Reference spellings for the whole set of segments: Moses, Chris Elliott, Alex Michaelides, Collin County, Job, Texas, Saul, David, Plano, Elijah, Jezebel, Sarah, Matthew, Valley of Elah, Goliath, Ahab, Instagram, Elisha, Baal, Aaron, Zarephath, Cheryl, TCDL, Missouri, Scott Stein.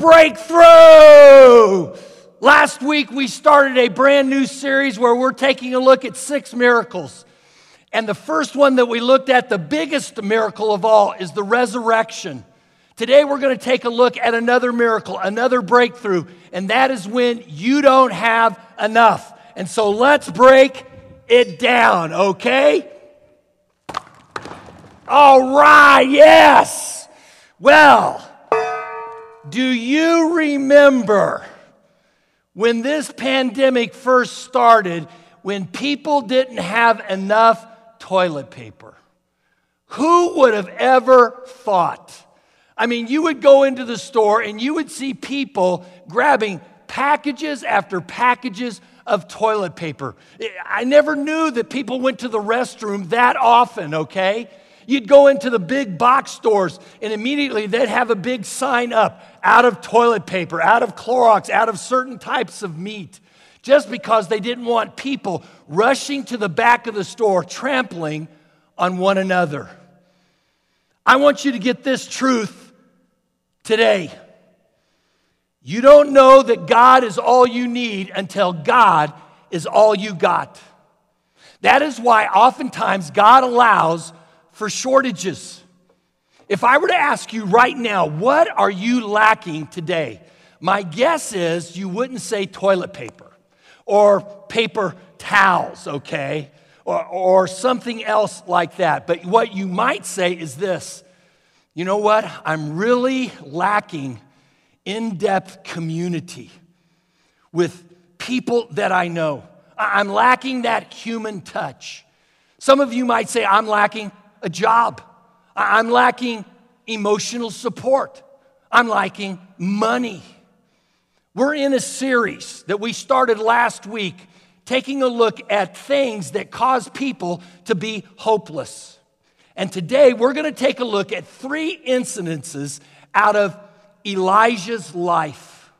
Breakthrough! Last week, we started a brand new series where we're taking a look at 6 miracles. And the first one that we looked at, the biggest miracle of all, is the resurrection. Today, we're going to take a look at another miracle, another breakthrough, and that is when you don't have enough. And so let's break it down, okay? All right, yes! Well, do you remember when this pandemic first started, when people didn't have enough toilet paper? Who would have ever thought? I mean, you would go into the store and you would see people grabbing packages after packages of toilet paper. I never knew that people went to the restroom that often, okay? You'd go into the big box stores and immediately they'd have a big sign up, out of toilet paper, out of Clorox, out of certain types of meat, just because they didn't want people rushing to the back of the store, trampling on one another. I want you to get this truth today. You don't know that God is all you need until God is all you got. That is why oftentimes God allows for shortages. If I were to ask you right now, what are you lacking today? My guess is you wouldn't say toilet paper or paper towels, okay, or something else like that. But what you might say is this: you know what? I'm really lacking in-depth community with people that I know. I'm lacking that human touch. Some of you might say, I'm lacking a job. I'm lacking emotional support. I'm lacking money. We're in a series that we started last week taking a look at things that cause people to be hopeless. And today we're going to take a look at 3 incidences out of Elijah's life.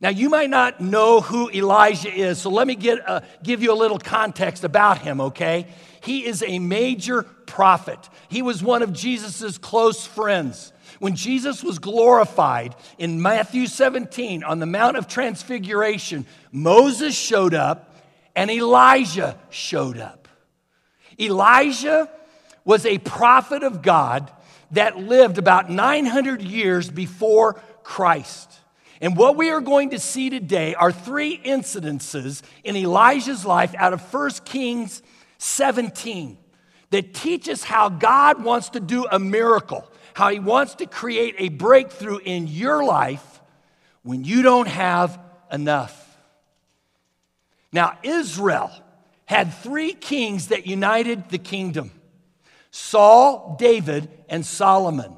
Now, you might not know who Elijah is, so let me give you a little context about him, okay? He is a major prophet. He was one of Jesus' close friends. When Jesus was glorified in Matthew 17 on the Mount of Transfiguration, Moses showed up and Elijah showed up. Elijah was a prophet of God that lived about 900 years before Christ. And what we are going to see today are 3 incidences in Elijah's life out of 1 Kings 17 that teach us how God wants to do a miracle, how he wants to create a breakthrough in your life when you don't have enough. Now, Israel had 3 kings that united the kingdom: Saul, David, and Solomon.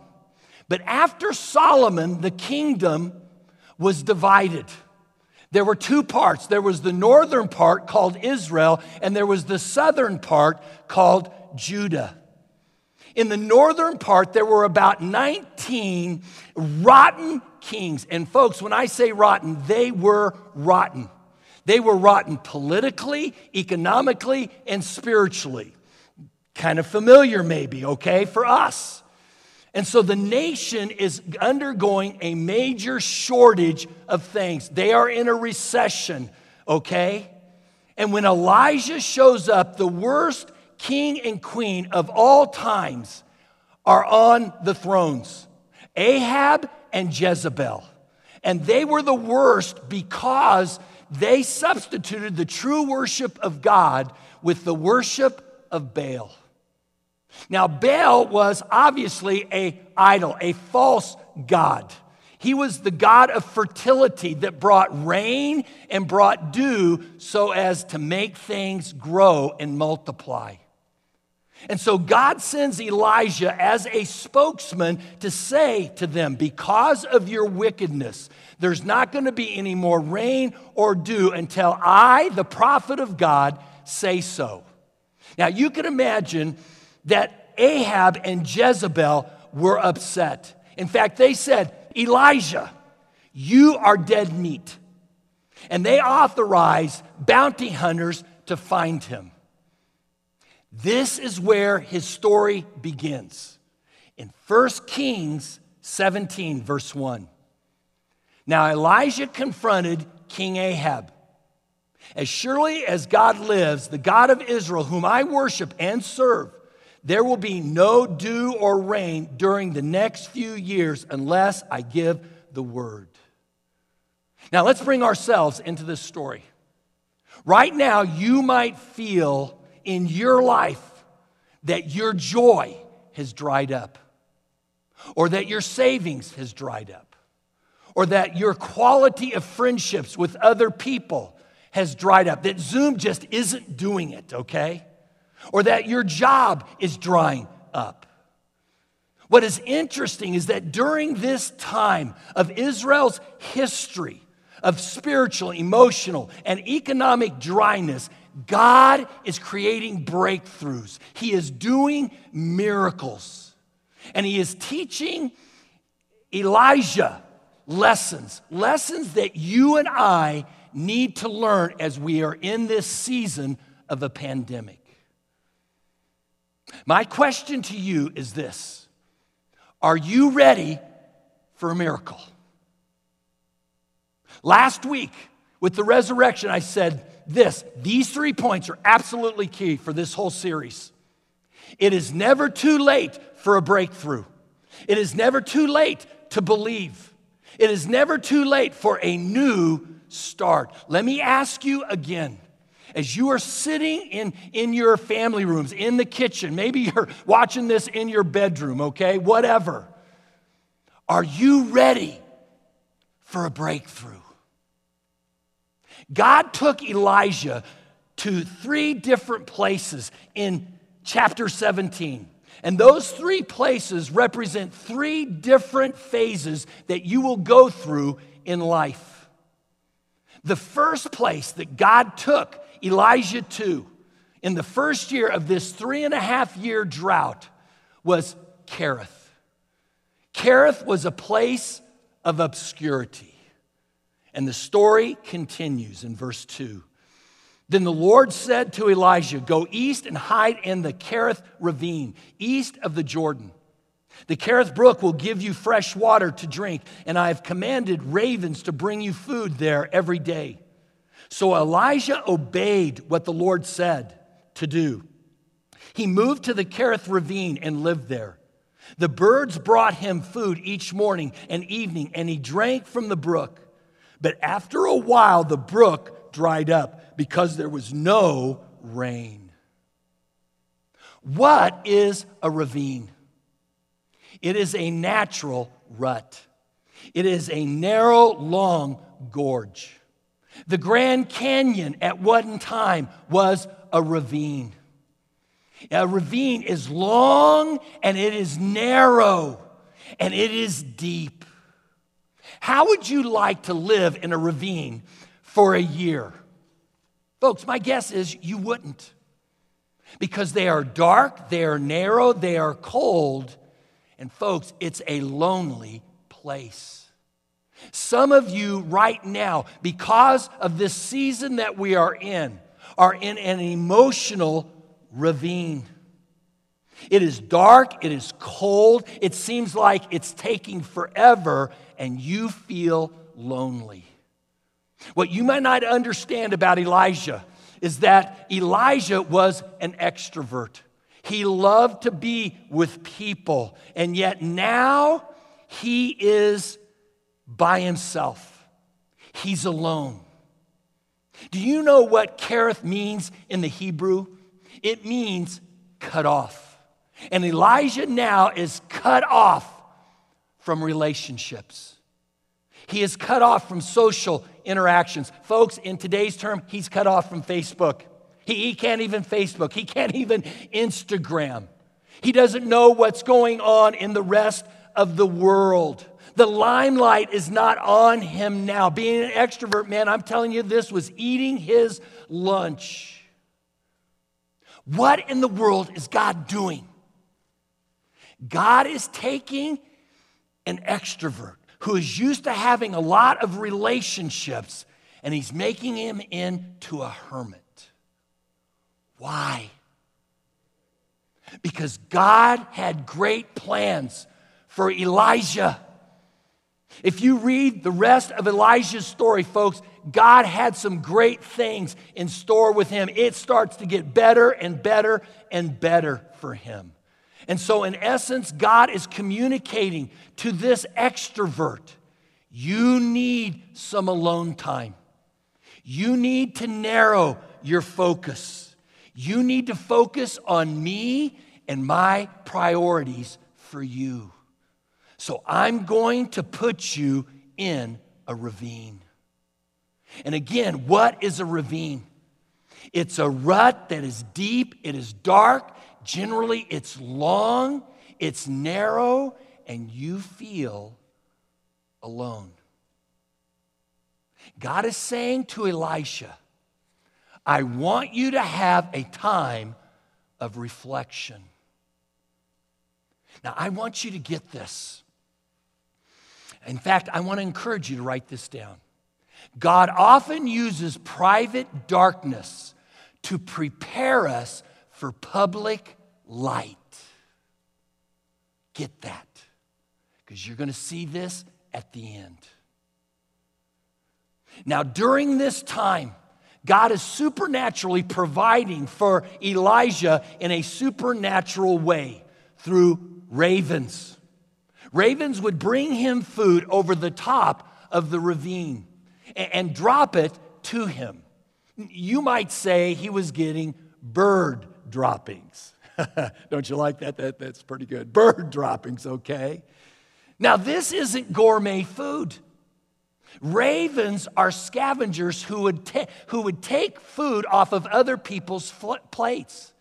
But after Solomon, the kingdom was divided. There were 2 parts. There was the northern part called Israel, and there was the southern part called Judah. In the northern part, there were about 19 rotten kings. And folks, when I say rotten, they were rotten. They were rotten politically, economically, and spiritually. Kind of familiar maybe, okay, for us. And so the nation is undergoing a major shortage of things. They are in a recession, okay? And when Elijah shows up, the worst king and queen of all times are on the thrones, Ahab and Jezebel. And they were the worst because they substituted the true worship of God with the worship of Baal. Now, Baal was obviously an idol, a false god. He was the god of fertility that brought rain and brought dew so as to make things grow and multiply. And so God sends Elijah as a spokesman to say to them, because of your wickedness, there's not going to be any more rain or dew until I, the prophet of God, say so. Now, you can imagine that Ahab and Jezebel were upset. In fact, they said, Elijah, you are dead meat. And they authorized bounty hunters to find him. This is where his story begins. In 1 Kings 17, verse 1. Now Elijah confronted King Ahab. As surely as God lives, the God of Israel, whom I worship and serve, there will be no dew or rain during the next few years unless I give the word. Now let's bring ourselves into this story. Right now, you might feel in your life that your joy has dried up, or that your savings has dried up, or that your quality of friendships with other people has dried up, that Zoom just isn't doing it, okay? Or that your job is drying up. What is interesting is that during this time of Israel's history of spiritual, emotional, and economic dryness, God is creating breakthroughs. He is doing miracles. And he is teaching Elijah lessons that you and I need to learn as we are in this season of a pandemic. My question to you is this: are you ready for a miracle? Last week, with the resurrection, I said this: these 3 points are absolutely key for this whole series. It is never too late for a breakthrough. It is never too late to believe. It is never too late for a new start. Let me ask you again. As you are sitting in your family rooms, in the kitchen, maybe you're watching this in your bedroom, okay, whatever. Are you ready for a breakthrough? God took Elijah to 3 different places in chapter 17. And those 3 places represent 3 different phases that you will go through in life. The first place that God took Elijah 2, in the first year of this 3.5-year drought, was Cherith. Cherith was a place of obscurity. And the story continues in verse 2. Then the Lord said to Elijah, "Go east and hide in the Cherith ravine, east of the Jordan. The Cherith brook will give you fresh water to drink, and I have commanded ravens to bring you food there every day." So Elijah obeyed what the Lord said to do. He moved to the Cherith ravine and lived there. The birds brought him food each morning and evening, and he drank from the brook. But after a while, the brook dried up because there was no rain. What is a ravine? It is a natural rut. It is a narrow, long gorge. The Grand Canyon at one time was a ravine. A ravine is long, and it is narrow, and it is deep. How would you like to live in a ravine for a year? Folks, my guess is you wouldn't, because they are dark, they are narrow, they are cold, and folks, it's a lonely place. Some of you right now, because of this season that we are in an emotional ravine. It is dark, it is cold, it seems like it's taking forever, and you feel lonely. What you might not understand about Elijah is that Elijah was an extrovert. He loved to be with people, and yet now he is by himself. He's alone. Do you know what Cherith means in the Hebrew? It means cut off. And Elijah now is cut off from relationships. He is cut off from social interactions. Folks, in today's term, he's cut off from Facebook. He can't even Facebook. He can't even Instagram. He doesn't know what's going on in the rest of the world. The limelight is not on him now. Being an extrovert, man, I'm telling you, this was eating his lunch. What in the world is God doing? God is taking an extrovert who is used to having a lot of relationships, and he's making him into a hermit. Why? Because God had great plans for Elijah. If you read the rest of Elijah's story, folks, God had some great things in store with him. It starts to get better and better and better for him. And so in essence, God is communicating to this extrovert, you need some alone time. You need to narrow your focus. You need to focus on me and my priorities for you. So I'm going to put you in a ravine. And again, what is a ravine? It's a rut that is deep, it is dark, generally it's long, it's narrow, and you feel alone. God is saying to Elisha, I want you to have a time of reflection. Now, I want you to get this. In fact, I want to encourage you to write this down. God often uses private darkness to prepare us for public light. Get that, because you're going to see this at the end. Now, during this time, God is supernaturally providing for Elijah in a supernatural way through ravens. Ravens would bring him food over the top of the ravine and drop it to him. You might say he was getting bird droppings. Don't you like that? That's pretty good. Bird droppings, okay? Now, this isn't gourmet food. Ravens are scavengers who would take food off of other people's plates.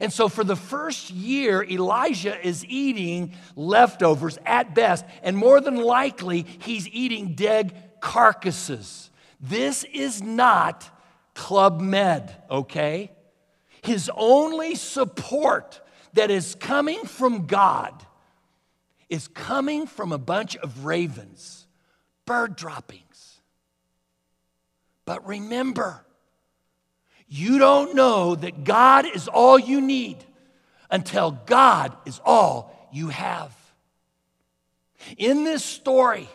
And so for the first year, Elijah is eating leftovers at best, and more than likely, he's eating dead carcasses. This is not Club Med, okay? His only support that is coming from God is coming from a bunch of ravens, bird droppings. But remember, you don't know that God is all you need until God is all you have. In this story,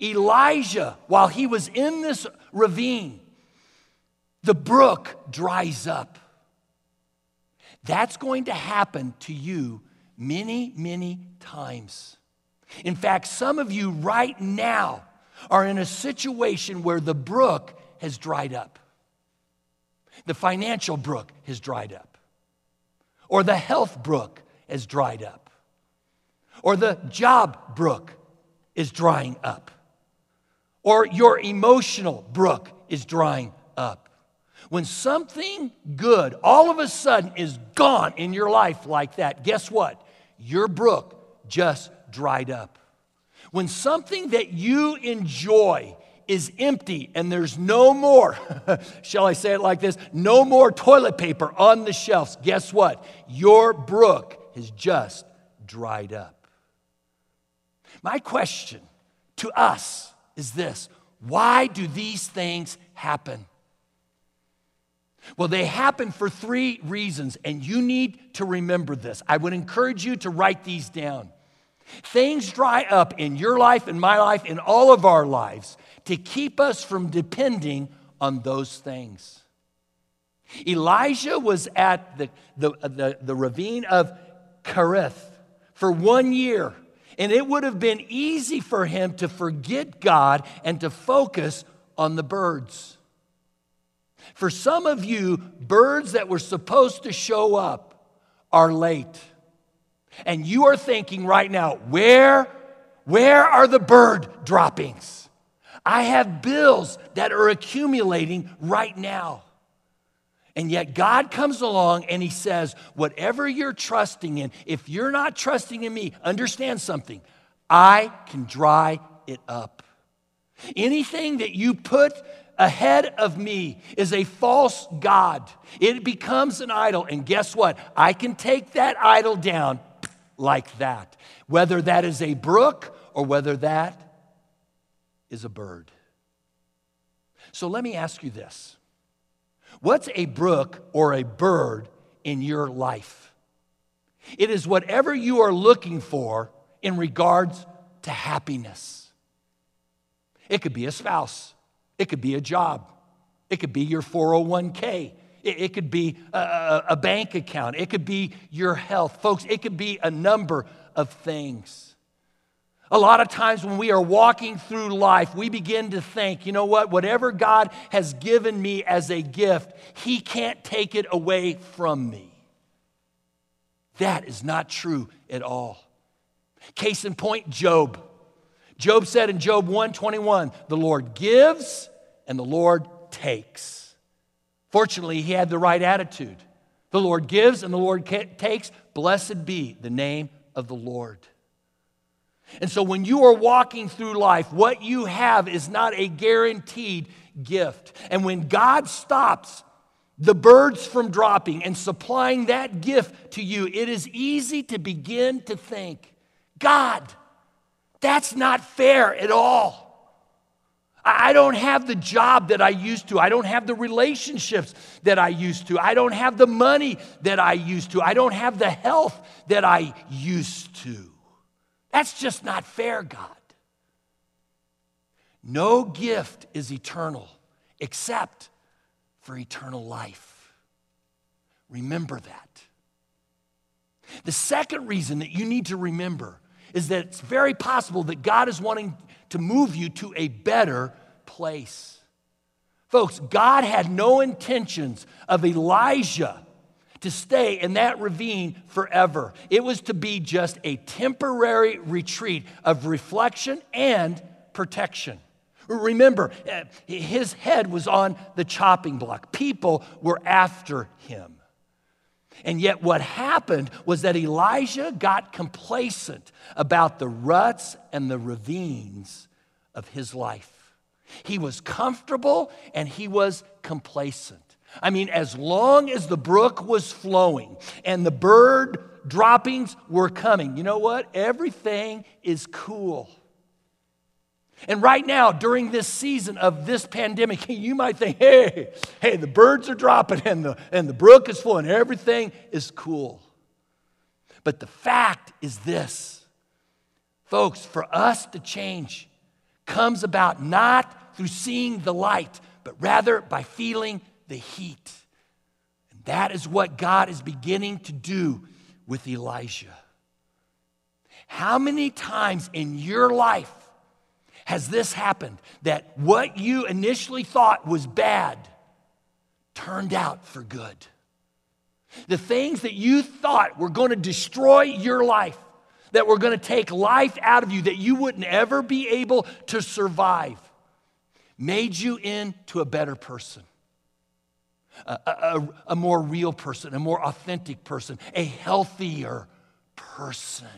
Elijah, while he was in this ravine, the brook dries up. That's going to happen to you many, many times. In fact, some of you right now are in a situation where the brook has dried up. The financial brook has dried up. Or the health brook has dried up. Or the job brook is drying up. Or your emotional brook is drying up. When something good all of a sudden is gone in your life like that, guess what? Your brook just dried up. When something that you enjoy is empty and there's no more, shall I say it like this, no more toilet paper on the shelves, guess what? Your brook has just dried up. My question to us is this: why do these things happen? Well, they happen for three reasons, and you need to remember this. I would encourage you to write these down. Things dry up in your life, in my life, in all of our lives to keep us from depending on those things. Elijah was at the ravine of Cherith for 1 year, and it would have been easy for him to forget God and to focus on the birds. For some of you, birds that were supposed to show up are late. And you are thinking right now, where are the bird droppings? I have bills that are accumulating right now. And yet God comes along and he says, whatever you're trusting in, if you're not trusting in me, understand something, I can dry it up. Anything that you put ahead of me is a false god. It becomes an idol. And guess what? I can take that idol down like that. Whether that is a brook or whether that is a bird. So let me ask you this. What's a brook or a bird in your life? It is whatever you are looking for in regards to happiness. It could be a spouse. It could be a job. It could be your 401k. It could be a bank account. It could be your health. Folks, it could be a number of things. A lot of times when we are walking through life, we begin to think, you know what? Whatever God has given me as a gift, He can't take it away from me. That is not true at all. Case in point, Job. Job said in Job 1:21, the Lord gives and the Lord takes. Fortunately, he had the right attitude. The Lord gives and the Lord takes. Blessed be the name of the Lord. And so when you are walking through life, what you have is not a guaranteed gift. And when God stops the birds from dropping and supplying that gift to you, it is easy to begin to think, God, that's not fair at all. I don't have the job that I used to. I don't have the relationships that I used to. I don't have the money that I used to. I don't have the health that I used to. That's just not fair, God. No gift is eternal except for eternal life. Remember that. The second reason that you need to remember is that it's very possible that God is wanting to move you to a better place. Folks, God had no intentions of Elijah to stay in that ravine forever. It was to be just a temporary retreat of reflection and protection. Remember, his head was on the chopping block. People were after him. And yet what happened was that Elijah got complacent about the ruts and the ravines of his life. He was comfortable and he was complacent. I mean, as long as the brook was flowing and the bird droppings were coming, you know what? Everything is cool. And right now, during this season of this pandemic, you might think, hey, the birds are dropping and the brook is flowing. Everything is cool. But the fact is this. Folks, for us to change comes about not through seeing the light, but rather by feeling the heat. And that is what God is beginning to do with Elijah. How many times in your life has this happened, that what you initially thought was bad turned out for good? The things that you thought were going to destroy your life, that were going to take life out of you, that you wouldn't ever be able to survive, made you into a better person, a more real person, a more authentic person, a healthier person.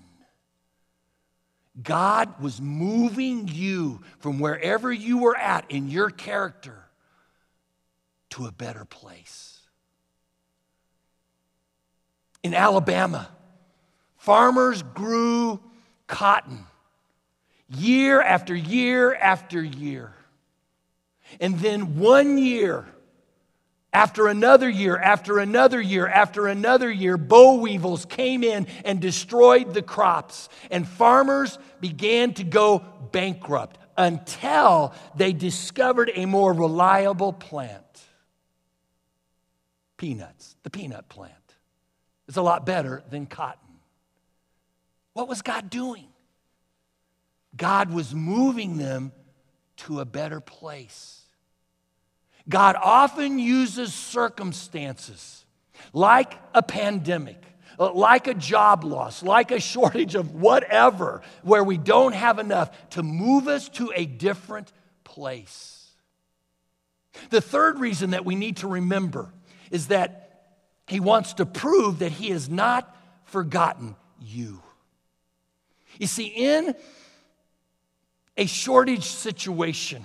God was moving you from wherever you were at in your character to a better place. In Alabama, farmers grew cotton year after year after year. And then one year after another year after another year after another year, boll weevils came in and destroyed the crops, and farmers began to go bankrupt until they discovered a more reliable plant. Peanuts, the peanut plant, is a lot better than cotton. What was God doing? God was moving them to a better place. God often uses circumstances like a pandemic, like a job loss, like a shortage of whatever, where we don't have enough, to move us to a different place. The third reason that we need to remember is that He wants to prove that He has not forgotten you. You see, in a shortage situation,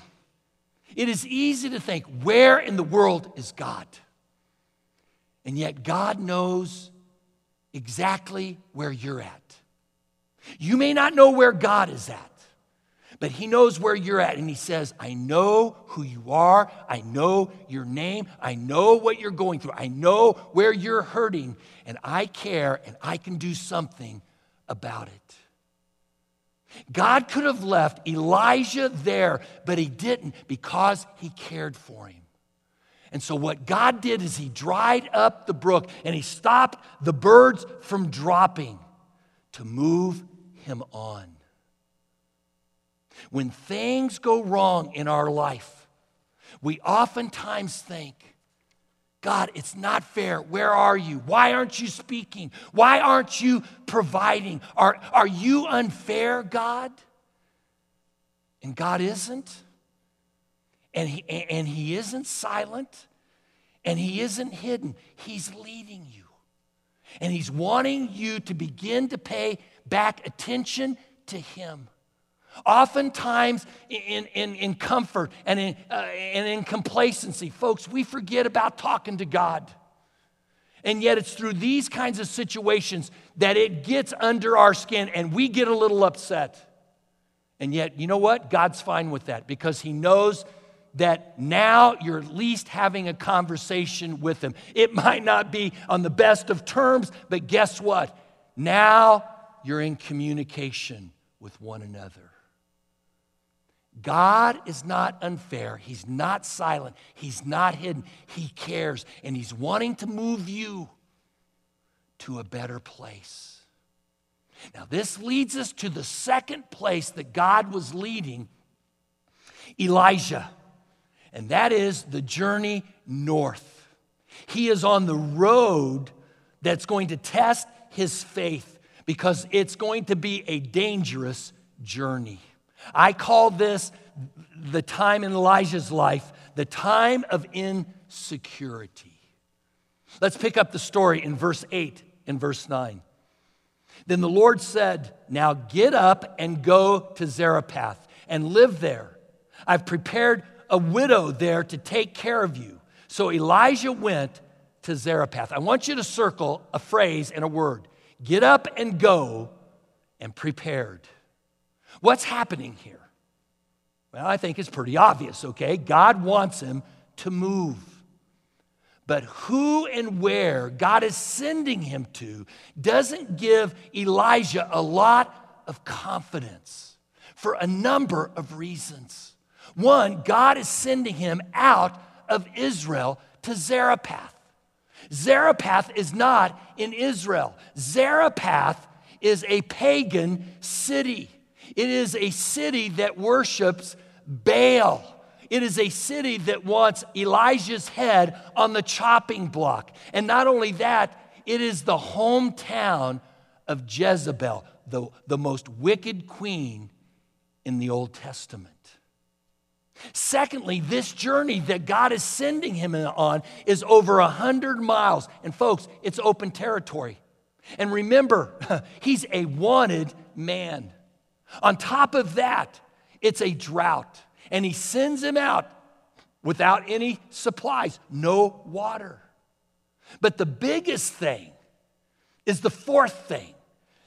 it is easy to think, where in the world is God? And yet God knows exactly where you're at. You may not know where God is at, but He knows where you're at. And He says, I know who you are. I know your name. I know what you're going through. I know where you're hurting. And I care, and I can do something about it. God could have left Elijah there, but he didn't because he cared for him. And so what God did is he dried up the brook and he stopped the birds from dropping to move him on. When things go wrong in our life, we oftentimes think, God, it's not fair. Where are you? Why aren't you speaking? Why aren't you providing? Are you unfair, God? And God isn't. And he isn't silent, and he isn't hidden. He's leading you. And he's wanting you to begin to pay back attention to him. Oftentimes in comfort and in complacency, folks, we forget about talking to God. And yet it's through these kinds of situations that it gets under our skin and we get a little upset. And yet, you know what? God's fine with that because he knows that now you're at least having a conversation with him. It might not be on the best of terms, but guess what? Now you're in communication with one another. God is not unfair. He's not silent. He's not hidden. He cares, and he's wanting to move you to a better place. Now, this leads us to the second place that God was leading Elijah, and that is the journey north. He is on the road that's going to test his faith because it's going to be a dangerous journey. I call this the time in Elijah's life, the time of insecurity. Let's pick up the story in verse 8 and verse 9. Then the Lord said, "Now get up and go to Zarephath and live there. I've prepared a widow there to take care of you." So Elijah went to Zarephath. I want you to circle a phrase and a word. Get up and go and prepared. What's happening here? Well, I think it's pretty obvious, okay? God wants him to move. But who and where God is sending him to doesn't give Elijah a lot of confidence for a number of reasons. One, God is sending him out of Israel to Zarephath. Zarephath is not in Israel. Zarephath is a pagan city. It is a city that worships Baal. It is a city that wants Elijah's head on the chopping block. And not only that, it is the hometown of Jezebel, the most wicked queen in the Old Testament. Secondly, this journey that God is sending him on is over 100 miles. And folks, it's open territory. And remember, he's a wanted man. On top of that, it's a drought. And he sends him out without any supplies, no water. But the biggest thing is the fourth thing,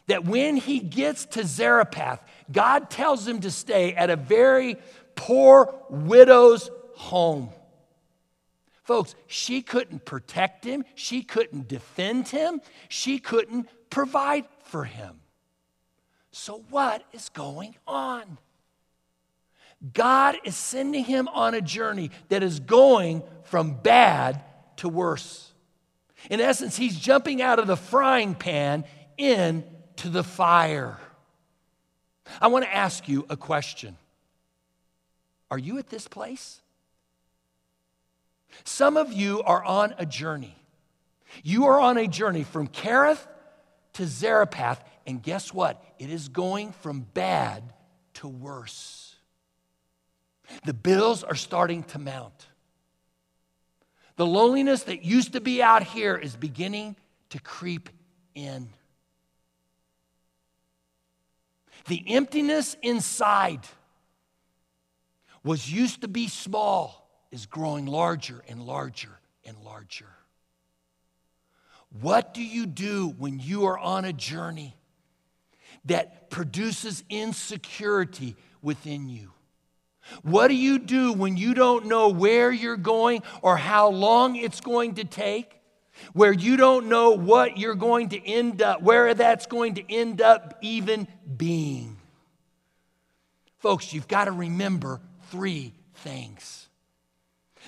that when he gets to Zarephath, God tells him to stay at a very poor widow's home. Folks, she couldn't protect him. She couldn't defend him. She couldn't provide for him. So what is going on? God is sending him on a journey that is going from bad to worse. In essence, he's jumping out of the frying pan into the fire. I want to ask you a question. Are you at this place? Some of you are on a journey. You are on a journey from Cherith to Zarephath, and guess what? It is going from bad to worse. The bills are starting to mount. The loneliness that used to be out here is beginning to creep in. The emptiness inside was used to be small is growing larger and larger and larger. What do you do when you are on a journey that produces insecurity within you? What do you do when you don't know where you're going or how long it's going to take? Where you don't know what you're going to end up, where that's going to end up even being? Folks, you've got to remember three things.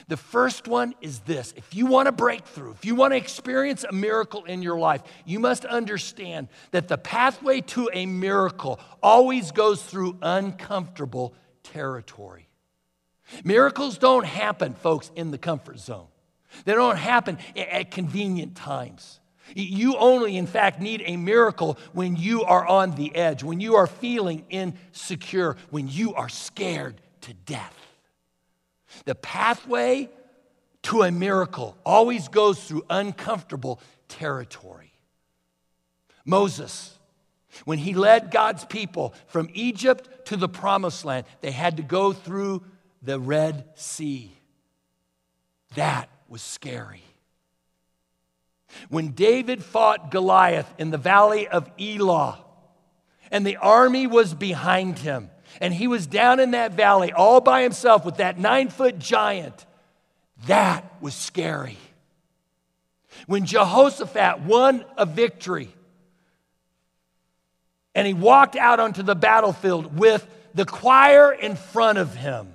The first one is this. If you want a breakthrough, if you want to experience a miracle in your life, you must understand that the pathway to a miracle always goes through uncomfortable territory. Miracles don't happen, folks, in the comfort zone. They don't happen at convenient times. You only, in fact, need a miracle when you are on the edge, when you are feeling insecure, when you are scared to death. The pathway to a miracle always goes through uncomfortable territory. Moses, when he led God's people from Egypt to the Promised Land, they had to go through the Red Sea. That was scary. When David fought Goliath in the Valley of Elah, and the army was behind him, and he was down in that valley all by himself with that 9-foot giant, that was scary. When Jehoshaphat won a victory, and he walked out onto the battlefield with the choir in front of him.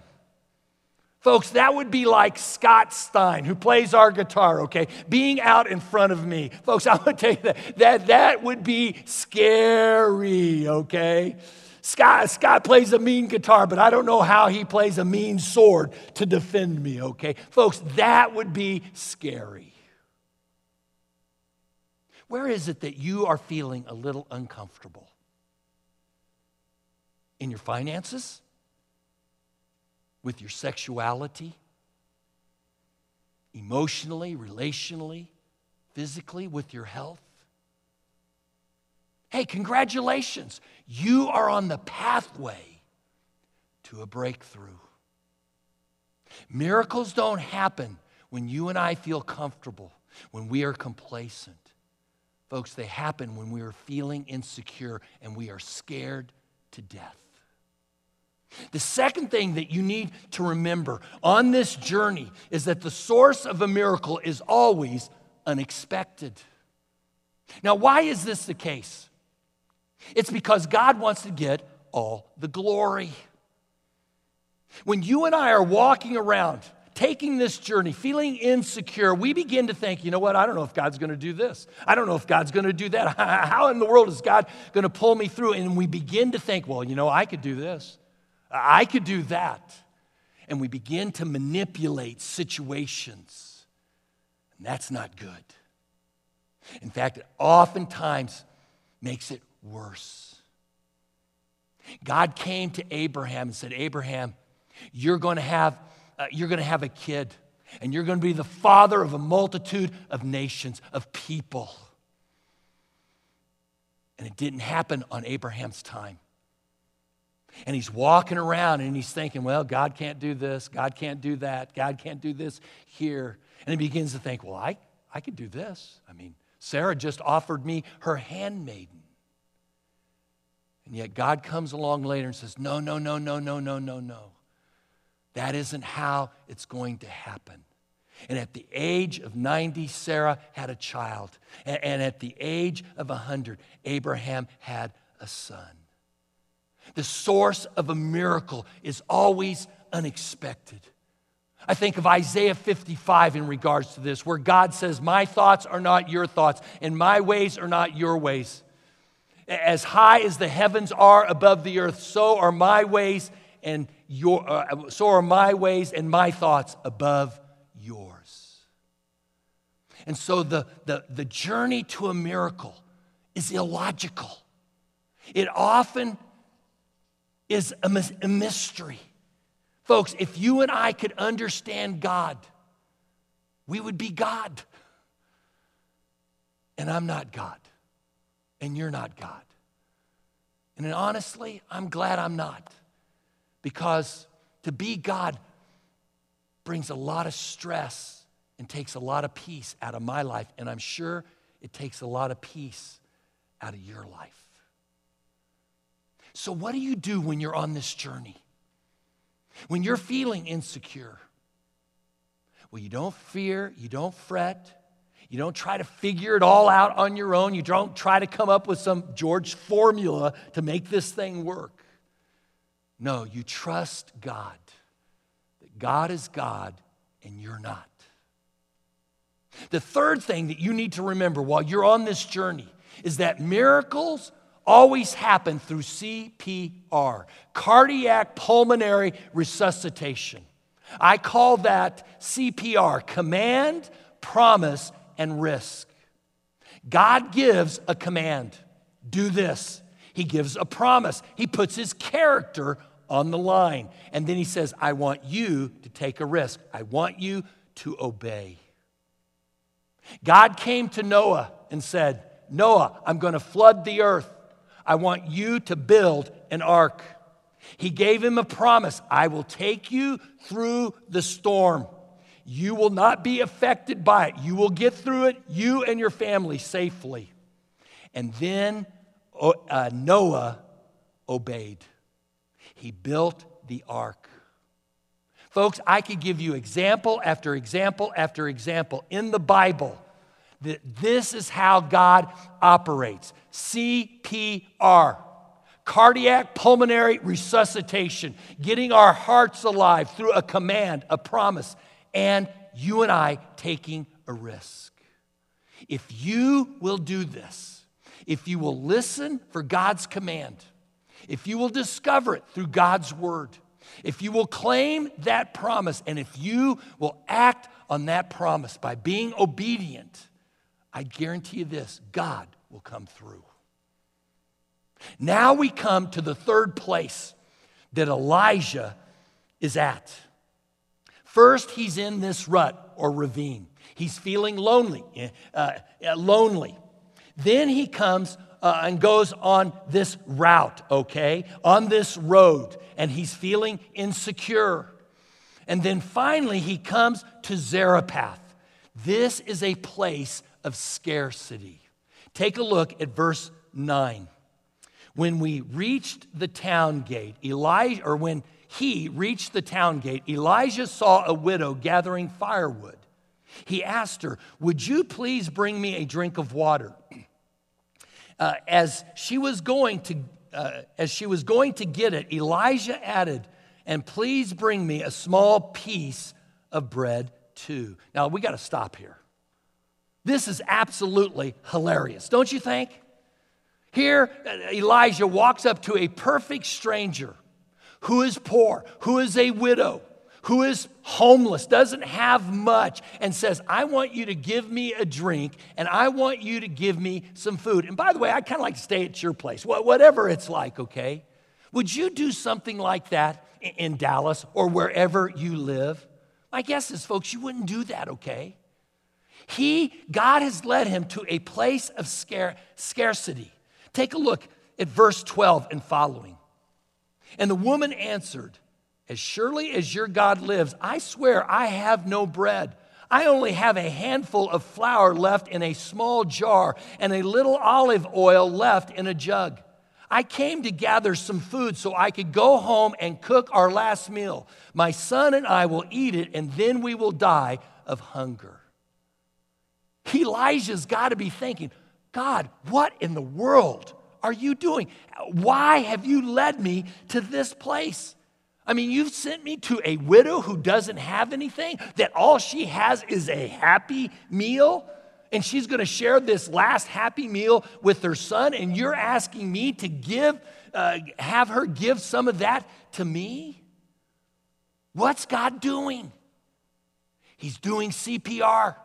Folks, that would be like Scott Stein, who plays our guitar, okay, being out in front of me. Folks, I'm going to tell you that would be scary, okay? Scott plays a mean guitar, but I don't know how he plays a mean sword to defend me, okay? Folks, that would be scary. Where is it that you are feeling a little uncomfortable? In your finances? With your sexuality, emotionally, relationally, physically, with your health? Hey, congratulations. You are on the pathway to a breakthrough. Miracles don't happen when you and I feel comfortable, when we are complacent. Folks, they happen when we are feeling insecure and we are scared to death. The second thing that you need to remember on this journey is that the source of a miracle is always unexpected. Now, why is this the case? It's because God wants to get all the glory. When you and I are walking around, taking this journey, feeling insecure, we begin to think, you know what, I don't know if God's going to do this. I don't know if God's going to do that. How in the world is God going to pull me through? And we begin to think, well, you know, I could do this. I could do that. And we begin to manipulate situations. And that's not good. In fact, it oftentimes makes it worse. God came to Abraham and said, Abraham, you're going to have a kid, and you're going to be the father of a multitude of nations, of people. And it didn't happen on Abraham's time. And he's walking around and he's thinking, well, God can't do this, God can't do that, God can't do this here. And he begins to think, well, I could do this. I mean, Sarah just offered me her handmaiden. And yet God comes along later and says, no. That isn't how it's going to happen. And at the age of 90, Sarah had a child. And at the age of 100, Abraham had a son. The source of a miracle is always unexpected. I think of Isaiah 55 in regards to this, where God says, my thoughts are not your thoughts, and my ways are not your ways. As high as the heavens are above the earth, so are my ways and my thoughts above yours. And so the journey to a miracle is illogical. It often is a mystery. Folks, if you and I could understand God, we would be God. And I'm not God. And you're not God. And honestly, I'm glad I'm not. Because to be God brings a lot of stress and takes a lot of peace out of my life. And I'm sure it takes a lot of peace out of your life. So what do you do when you're on this journey? When you're feeling insecure? Well, you don't fear, you don't fret, you don't try to figure it all out on your own, you don't try to come up with some George formula to make this thing work. No, you trust God, that God is God and you're not. The third thing that you need to remember while you're on this journey is that miracles always happen through CPR, cardiac pulmonary resuscitation. I call that CPR, command, promise, and risk. God gives a command, do this. He gives a promise. He puts his character on the line. And then he says, I want you to take a risk. I want you to obey. God came to Noah and said, Noah, I'm going to flood the earth. I want you to build an ark. He gave him a promise. I will take you through the storm. You will not be affected by it. You will get through it, you and your family, safely. And then Noah obeyed. He built the ark. Folks, I could give you example after example after example in the Bible that this is how God operates. CPR, cardiac pulmonary resuscitation, getting our hearts alive through a command, a promise, and you and I taking a risk. If you will do this, if you will listen for God's command, if you will discover it through God's word, if you will claim that promise, and if you will act on that promise by being obedient, I guarantee you this, God will come through. Now we come to the third place that Elijah is at. First, he's in this rut or ravine. He's feeling lonely. Then he comes and goes on this route, okay, on this road, and he's feeling insecure. And then finally, he comes to Zarephath. This is a place of scarcity. Take a look at verse 9. When we reached the town gate, Elijah saw a widow gathering firewood. He asked her, would you please bring me a drink of water? As she was going to get it, Elijah added, and please bring me a small piece of bread too. Now, we got to stop here. This is absolutely hilarious, don't you think? Here, Elijah walks up to a perfect stranger who is poor, who is a widow, who is homeless, doesn't have much, and says, I want you to give me a drink, and I want you to give me some food. And by the way, I kind of like to stay at your place, whatever it's like, okay? Would you do something like that in Dallas or wherever you live? My guess is, folks, you wouldn't do that, okay? God has led him to a place of scarcity. Take a look at verse 12 and following. And the woman answered, as surely as your God lives, I swear I have no bread. I only have a handful of flour left in a small jar and a little olive oil left in a jug. I came to gather some food so I could go home and cook our last meal. My son and I will eat it, and then we will die of hunger. Elijah's got to be thinking, God, what in the world are you doing? Why have you led me to this place? I mean, you've sent me to a widow who doesn't have anything, that all she has is a happy meal, and she's going to share this last happy meal with her son, and you're asking me to have her give some of that to me? What's God doing? He's doing CPR,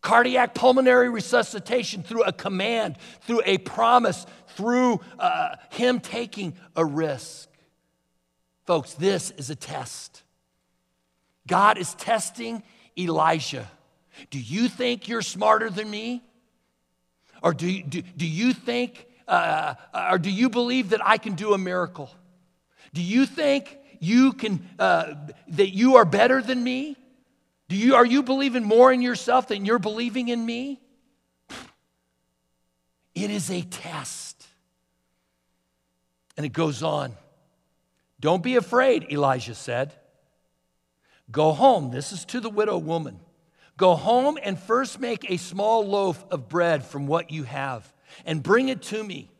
cardiac pulmonary resuscitation, through a command, through a promise, through him taking a risk. Folks, this is a test. God is testing Elijah. Do you think you're smarter than me? Or do you believe that I can do a miracle? Do you think you can that you are better than me? Are you believing more in yourself than you're believing in me? It is a test. And it goes on. Don't be afraid, Elijah said. Go home. This is to the widow woman. Go home and first make a small loaf of bread from what you have and bring it to me.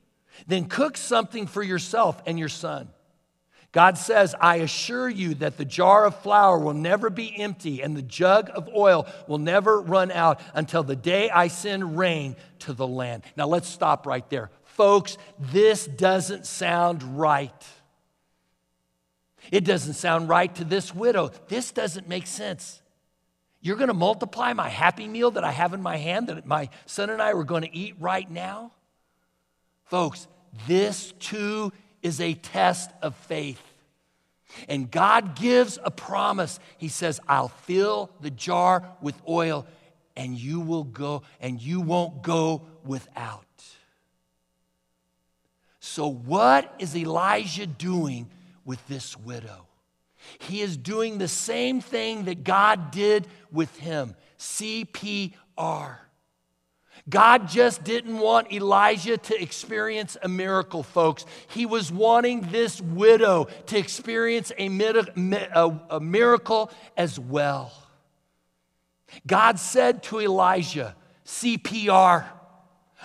Then cook something for yourself and your son. God says, I assure you that the jar of flour will never be empty and the jug of oil will never run out until the day I send rain to the land. Now let's stop right there. Folks, this doesn't sound right. It doesn't sound right to this widow. This doesn't make sense. You're going to multiply my happy meal that I have in my hand that my son and I were going to eat right now? Folks, this too is a test of faith. And God gives a promise. He says, I'll fill the jar with oil and you will go and you won't go without. So what is Elijah doing with this widow? He is doing the same thing that God did with him, CPR. God just didn't want Elijah to experience a miracle, folks. He was wanting this widow to experience a miracle as well. God said to Elijah, CPR,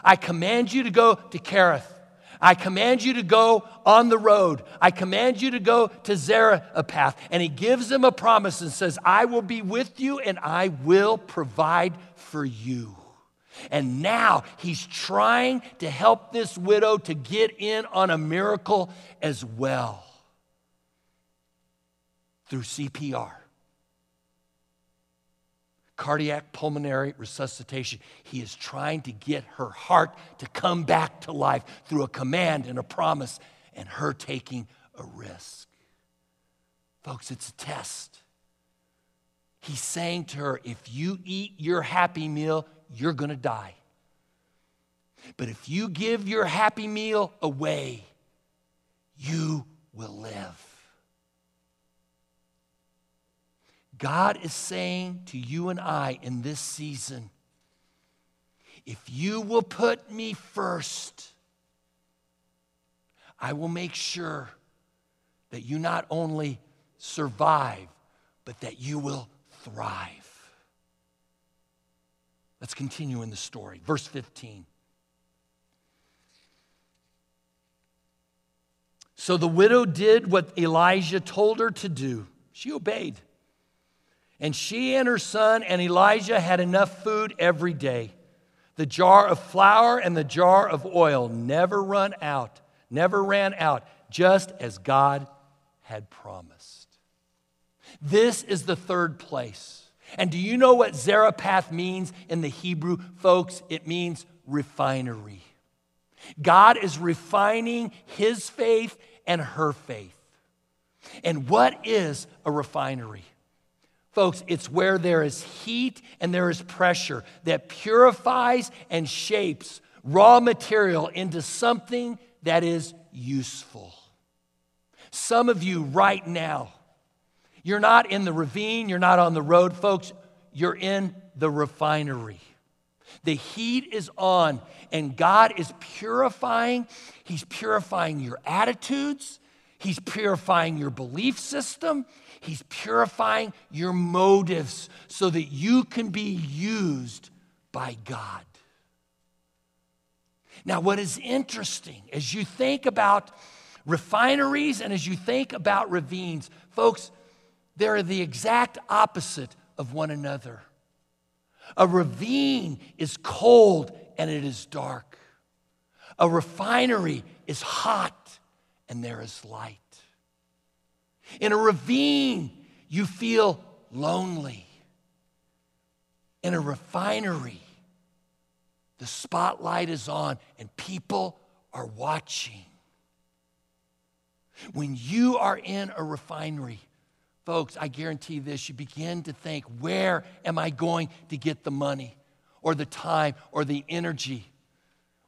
I command you to go to Cherith. I command you to go on the road. I command you to go to Zarephath. And he gives him a promise and says, I will be with you and I will provide for you. And now he's trying to help this widow to get in on a miracle as well through CPR, cardiac pulmonary resuscitation. He is trying to get her heart to come back to life through a command and a promise and her taking a risk. Folks, it's a test. He's saying to her, if you eat your happy meal, you're going to die. But if you give your happy meal away, you will live. God is saying to you and I in this season, if you will put me first, I will make sure that you not only survive, but that you will thrive. Let's continue in the story. Verse 15. So the widow did what Elijah told her to do. She obeyed. And she and her son and Elijah had enough food every day. The jar of flour and the jar of oil never ran out, just as God had promised. This is the third place. And do you know what Zarephath means in the Hebrew? Folks, it means refinery. God is refining his faith and her faith. And what is a refinery? Folks, it's where there is heat and there is pressure that purifies and shapes raw material into something that is useful. Some of you right now, you're not in the ravine, you're not on the road, folks. You're in the refinery. The heat is on, and God is purifying. He's purifying your attitudes. He's purifying your belief system. He's purifying your motives so that you can be used by God. Now, what is interesting, as you think about refineries and as you think about ravines, folks, they're the exact opposite of one another. A ravine is cold and it is dark. A refinery is hot and there is light. In a ravine, you feel lonely. In a refinery, the spotlight is on and people are watching. When you are in a refinery, folks, I guarantee this, you begin to think, where am I going to get the money or the time or the energy?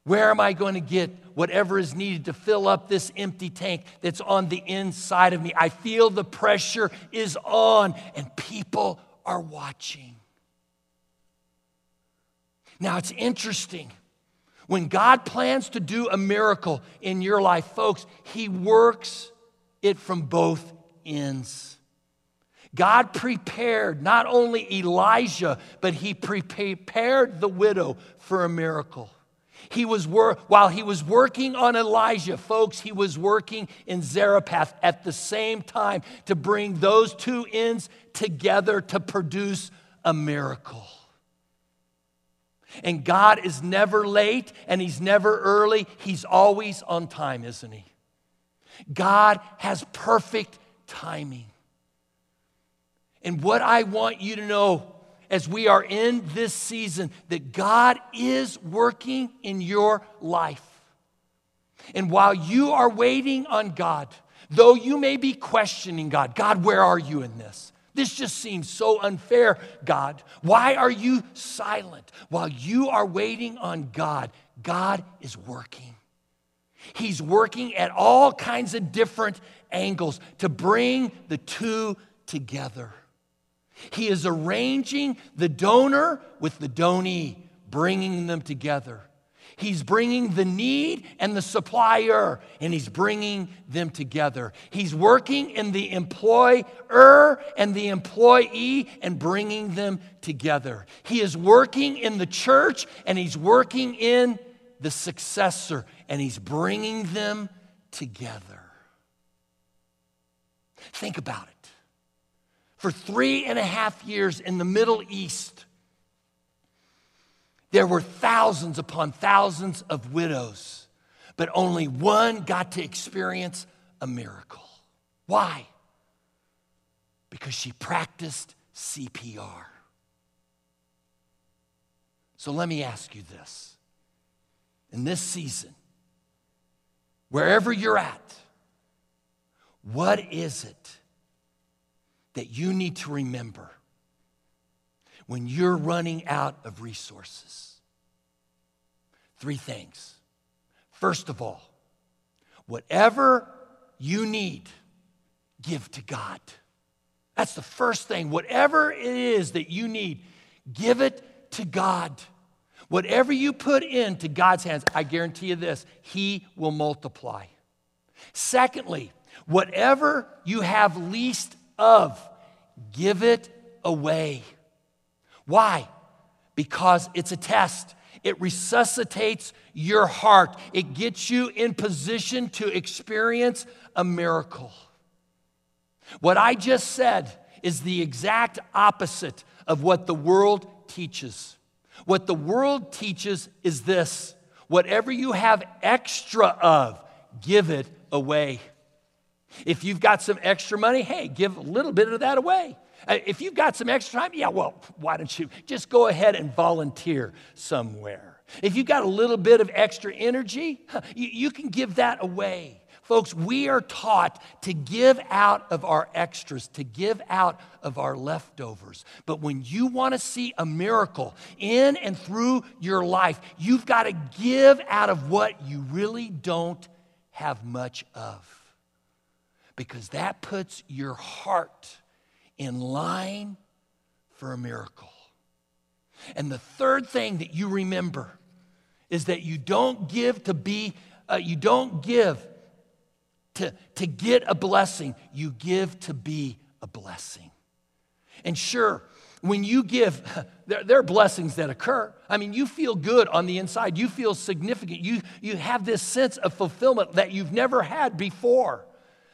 Where am I going to get whatever is needed to fill up this empty tank that's on the inside of me? I feel the pressure is on and people are watching. Now, it's interesting. When God plans to do a miracle in your life, folks, he works it from both ends. God prepared not only Elijah, but he prepared the widow for a miracle. While he was working on Elijah, folks, he was working in Zarephath at the same time to bring those two ends together to produce a miracle. And God is never late and he's never early. He's always on time, isn't he? God has perfect timing. And what I want you to know as we are in this season, that God is working in your life. And while you are waiting on God, though you may be questioning God, God, where are you in this? This just seems so unfair, God. Why are you silent? While you are waiting on God, God is working. He's working at all kinds of different angles to bring the two together. He is arranging the donor with the donee, bringing them together. He's bringing the need and the supplier, and he's bringing them together. He's working in the employer and the employee and bringing them together. He is working in the church, and he's working in the successor, and he's bringing them together. Think about it. For 3.5 years in the Middle East, there were thousands upon thousands of widows, but only one got to experience a miracle. Why? Because she practiced CPR. So let me ask you this. In this season, wherever you're at, what is it that you need to remember when you're running out of resources? 3 things. First of all, whatever you need, give to God. That's the first thing. Whatever it is that you need, give it to God. Whatever you put into God's hands, I guarantee you this, he will multiply. Secondly, whatever you have least of, give it away. Why? Because it's a test. It resuscitates your heart. It gets you in position to experience a miracle. What I just said is the exact opposite of what the world teaches. What the world teaches is this: whatever you have extra of, give it away. If you've got some extra money, hey, give a little bit of that away. If you've got some extra time, yeah, well, why don't you just go ahead and volunteer somewhere? If you've got a little bit of extra energy, you can give that away. Folks, we are taught to give out of our extras, to give out of our leftovers. But when you want to see a miracle in and through your life, you've got to give out of what you really don't have much of. Because that puts your heart in line for a miracle. And the third thing that you remember is that you don't give to be, you don't give to get a blessing. You give to be a blessing. And sure, when you give, there are blessings that occur. I mean, you feel good on the inside. You feel significant. You have this sense of fulfillment that you've never had before.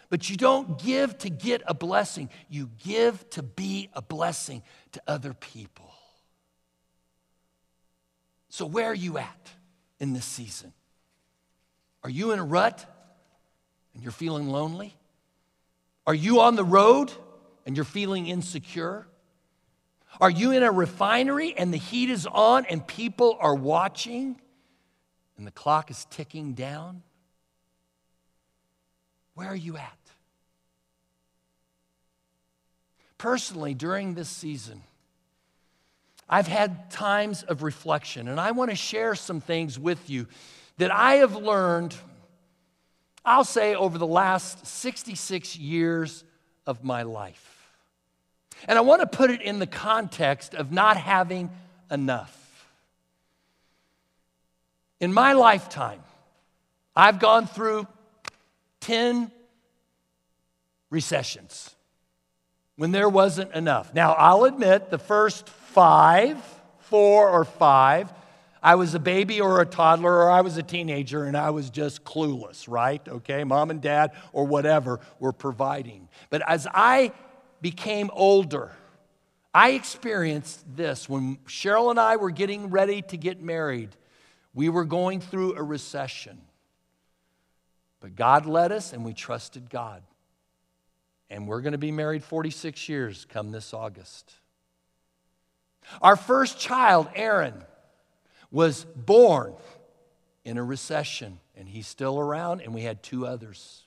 But you don't give to get a blessing. You give to be a blessing to other people. So where are you at in this season? Are you in a rut and you're feeling lonely? Are you on the road and you're feeling insecure? Are you in a refinery and the heat is on and people are watching and the clock is ticking down? Where are you at? Personally, during this season, I've had times of reflection, and I want to share some things with you that I have learned, I'll say, over the last 66 years of my life. And I want to put it in the context of not having enough. In my lifetime, I've gone through 10 recessions when there wasn't enough. Now, I'll admit the first 5, 4 or 5, I was a baby or a toddler or I was a teenager and I was just clueless, right? Okay, mom and dad or whatever were providing. But as I became older, I experienced this. When Cheryl and I were getting ready to get married, we were going through a recession. But God led us and we trusted God. And we're going to be married 46 years come this August. Our first child, Aaron, was born in a recession, and he's still around, and we had two others.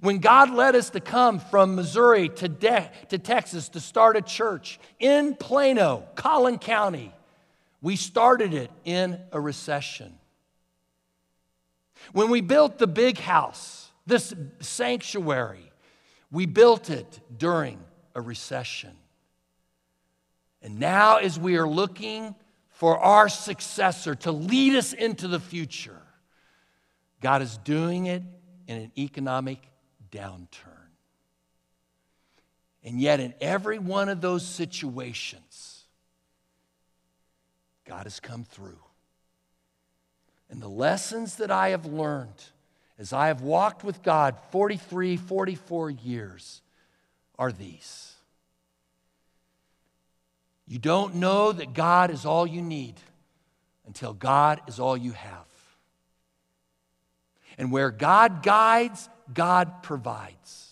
When God led us to come from Missouri to Texas to start a church in Plano, Collin County, we started it in a recession. When we built the big house, this sanctuary, we built it during a recession. And now as we are looking for our successor to lead us into the future, God is doing it in an economic downturn. And yet in every one of those situations, God has come through. And the lessons that I have learned as I have walked with God 43, 44 years are these. You don't know that God is all you need until God is all you have. And where God guides, God provides.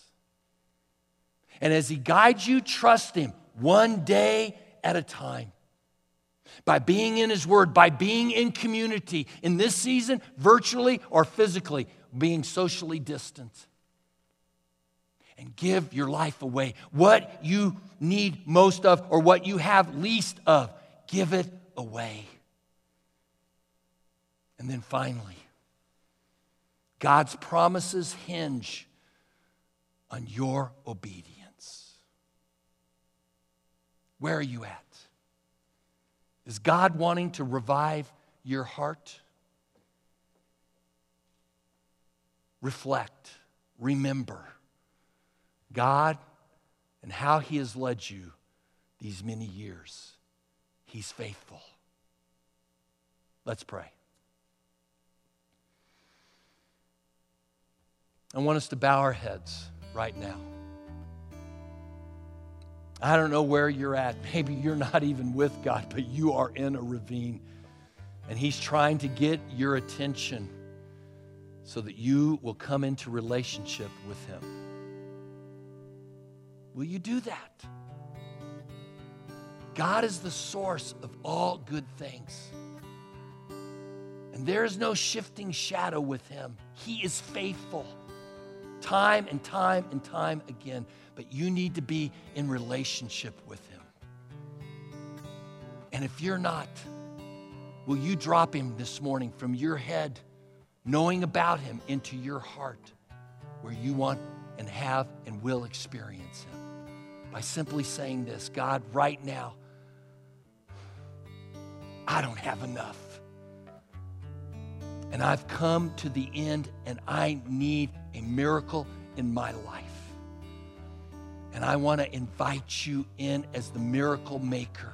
And as He guides you, trust Him one day at a time. By being in His Word, by being in community, in this season, virtually or physically, being socially distant. And give your life away. What you need most of or what you have least of, give it away. And then finally, God's promises hinge on your obedience. Where are you at? Is God wanting to revive your heart? Reflect, remember God and how He has led you these many years. He's faithful. Let's pray. I want us to bow our heads right now. I don't know where you're at. Maybe you're not even with God, but you are in a ravine, and He's trying to get your attention so that you will come into relationship with Him. Will you do that? God is the source of all good things, and there is no shifting shadow with Him. He is faithful. Time and time and time again, but you need to be in relationship with Him. And if you're not, will you drop Him this morning from your head, knowing about Him, into your heart where you want and have and will experience Him? By simply saying this, God, right now, I don't have enough. And I've come to the end and I need a miracle in my life. And I want to invite you in as the miracle maker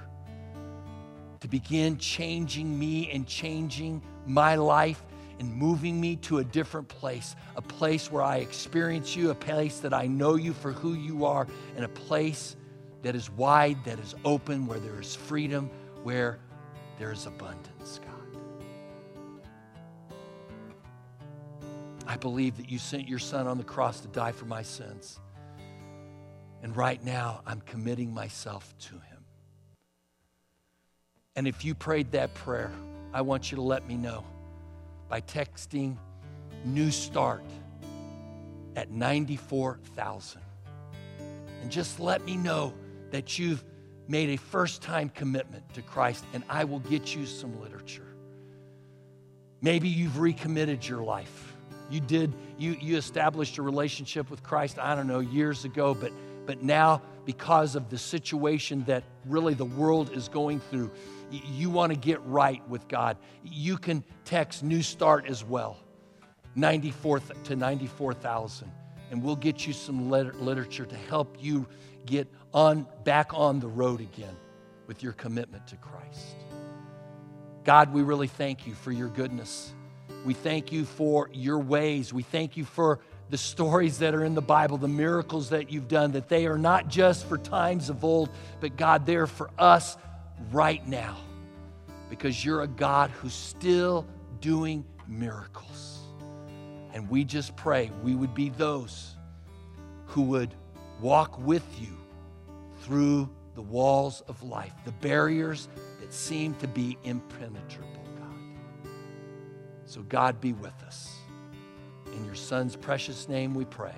to begin changing me and changing my life and moving me to a different place, a place where I experience you, a place that I know you for who you are, and a place that is wide, that is open, where there is freedom, where there is abundance, God. I believe that you sent your Son on the cross to die for my sins. And right now, I'm committing myself to Him. And if you prayed that prayer, I want you to let me know by texting New Start at 94,000. And just let me know that you've made a first-time commitment to Christ, and I will get you some literature. Maybe you've recommitted your life. You established a relationship with Christ, I don't know, years ago, but now because of the situation that really the world is going through, you want to get right with God. You can text New Start as well, 94 to 94,000, and we'll get you some literature to help you get back on the road again with your commitment to Christ. God, we really thank you for your goodness. We thank you for your ways. We thank you for the stories that are in the Bible, the miracles that you've done, that they are not just for times of old, but God, they're for us right now, because you're a God who's still doing miracles. And we just pray we would be those who would walk with you through the walls of life, the barriers that seem to be impenetrable, God. So God, be with us. In your Son's precious name we pray.